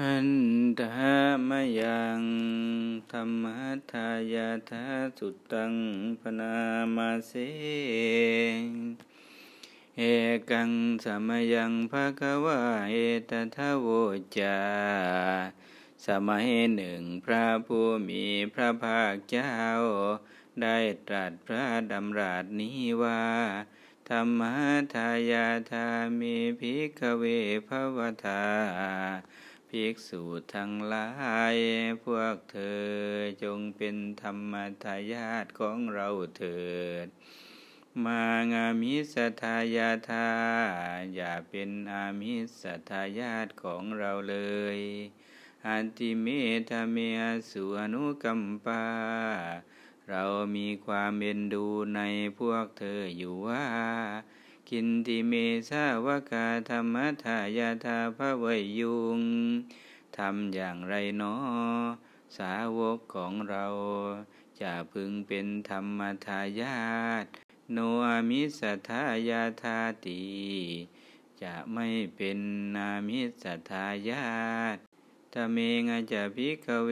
หันทะมะยังธัมมทายาทะสุตังพนามาเสเอกังสมยังภควะเอตทะโวจาสมัยหนึ่งพระผู้มีพระภาคเจ้าได้ตรัสพระดำรัสนี้ว่าธัมมทายาทามิภิกขเวภวทาภิกษุทั้งหลายพวกเธอจงเป็นธัมมทายาทของเราเถิดมางามิสทายาทาอย่าเป็นอามิสทายาทของเราเลยอันติเมธะเมสุอนุกัมปาเรามีความเอ็นดูในพวกเธออยู่ว่ากินติเมสาวกาธัมมทายาทาภวัยยุงทำอย่างไรเนาะสาวกของเราจะพึงเป็นธัมมทายาทโนอามิสทายาทาติจะไม่เป็นอามิสทายาททะเมงะจะภิกขเว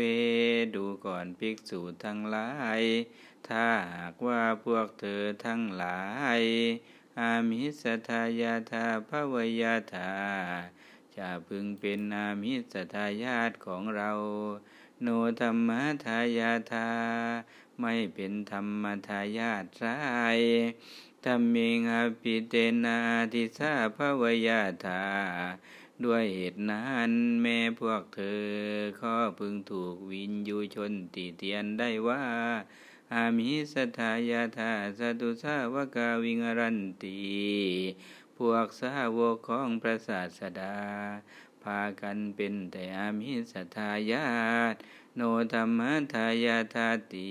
ดูก่อนภิกษุทั้งหลายถ้าหากว่าพวกเธอทั้งหลายอามิสทายาทาภวยาทาจะพึงเป็นอามิสทายาทของเราโนธัมมทายาทาไม่เป็นธัมมทายาทไรธัมเมงะปิเตนะทิสาภวยาทาด้วยเหตุนั้นแม่พวกเธอข้อพึงถูกวินยูชนติเตียนได้ว่าอามิสทายาทาสตุสาวกาวิงรันติพวกสาวกของพระศาสดาพากันเป็นแต่อามิสทายาทโนธัมมทายาทาติ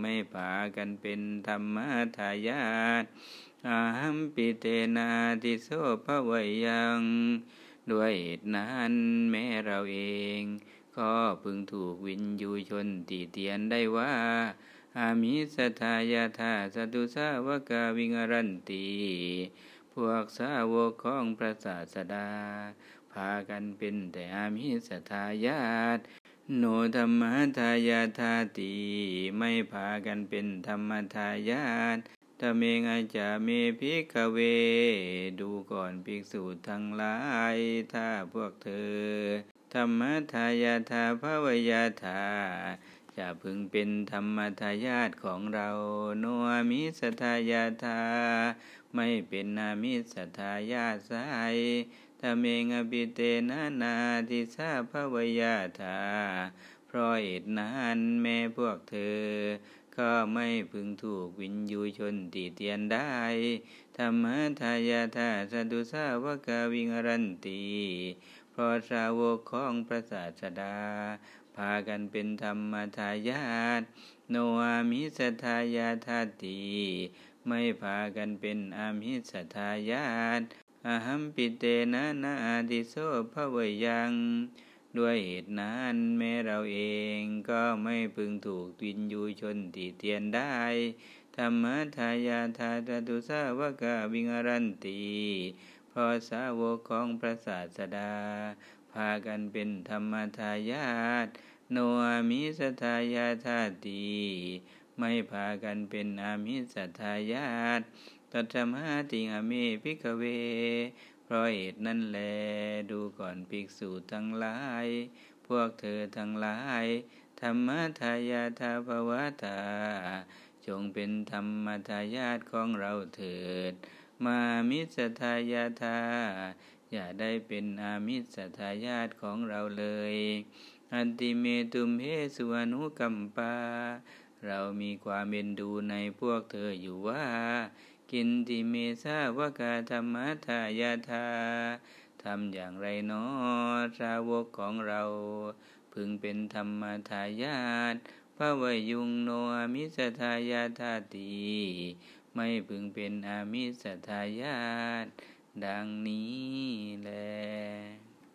ไม่พากันเป็นธัมมทายาทอาหัมปิเตนะติโสภวัยยังด้วยเหตุนั้นแม้เราเองก็พึงถูกวินยูชนติเตียนได้ว่าอามิสทายาทาสตุสาวกาวิงรันติพวกสาวกของพระศาสดาพากันเป็นแต่อามิสทายาทโนธัมมทายาทาติไม่พากันเป็นธัมมทายาททะเมงะจะเมภิกขเวดูก่อนภิกษุทั้งหลายถ้าพวกเธอธัมมทายาทาภวยาทาจะพึงเป็นธัมมทายาทของเราโนอามิสทายาทาไม่เป็นอามิสทายาทไสทะเมงะปิเตนะนาทิสาภวยาทาเพราะเหตุนั้นแม้พวกเธอก็ไม่พึงถูกวินยูชนติเตียนได้ธัมมทายาทาสตุสาวกาวิงรันติเพราะสาวกของพระศาสดาพากันเป็นธัมมทายาทโนอามิสทายาทาติไม่พากันเป็นอามิสทายาทอาหัมปิเตนะนาติโสภวยยังด้วยเหตุนั้นแม้เราเองก็ไม่พึงถูกวินยูชนติเตียนได้ธัมมทายาทาจตุสาวกาวิงรันติเพราะสาวกของพระศาสดาพากันเป็นธัมมทายาทโนอามิสทายาทาติไม่พากันเป็นอามิสทายาทตัทมะติอามิภิกขเวเพราะเหตุนั่นแลดูก่อนภิกษุทั้งหลายพวกเธอทั้งหลายธัมมทายาทาภวตาจงเป็นธัมมทายาทของเราเถิดมามิสทายาทาอย่าได้เป็นอามิสทายาทของเราเลยอันติเมตุมเหสุอนุกัมปาเรามีความเอ็นดูในพวกเธออยู่ว่ากินติเมสาวกาธัมมทายาทาทำอย่างไรเนาะสาวกของเราพึงเป็นธัมมทายาทภวัยยุงโนอามิสทายาทาติไม่พึงเป็นอามิสทายาทดังนี้แล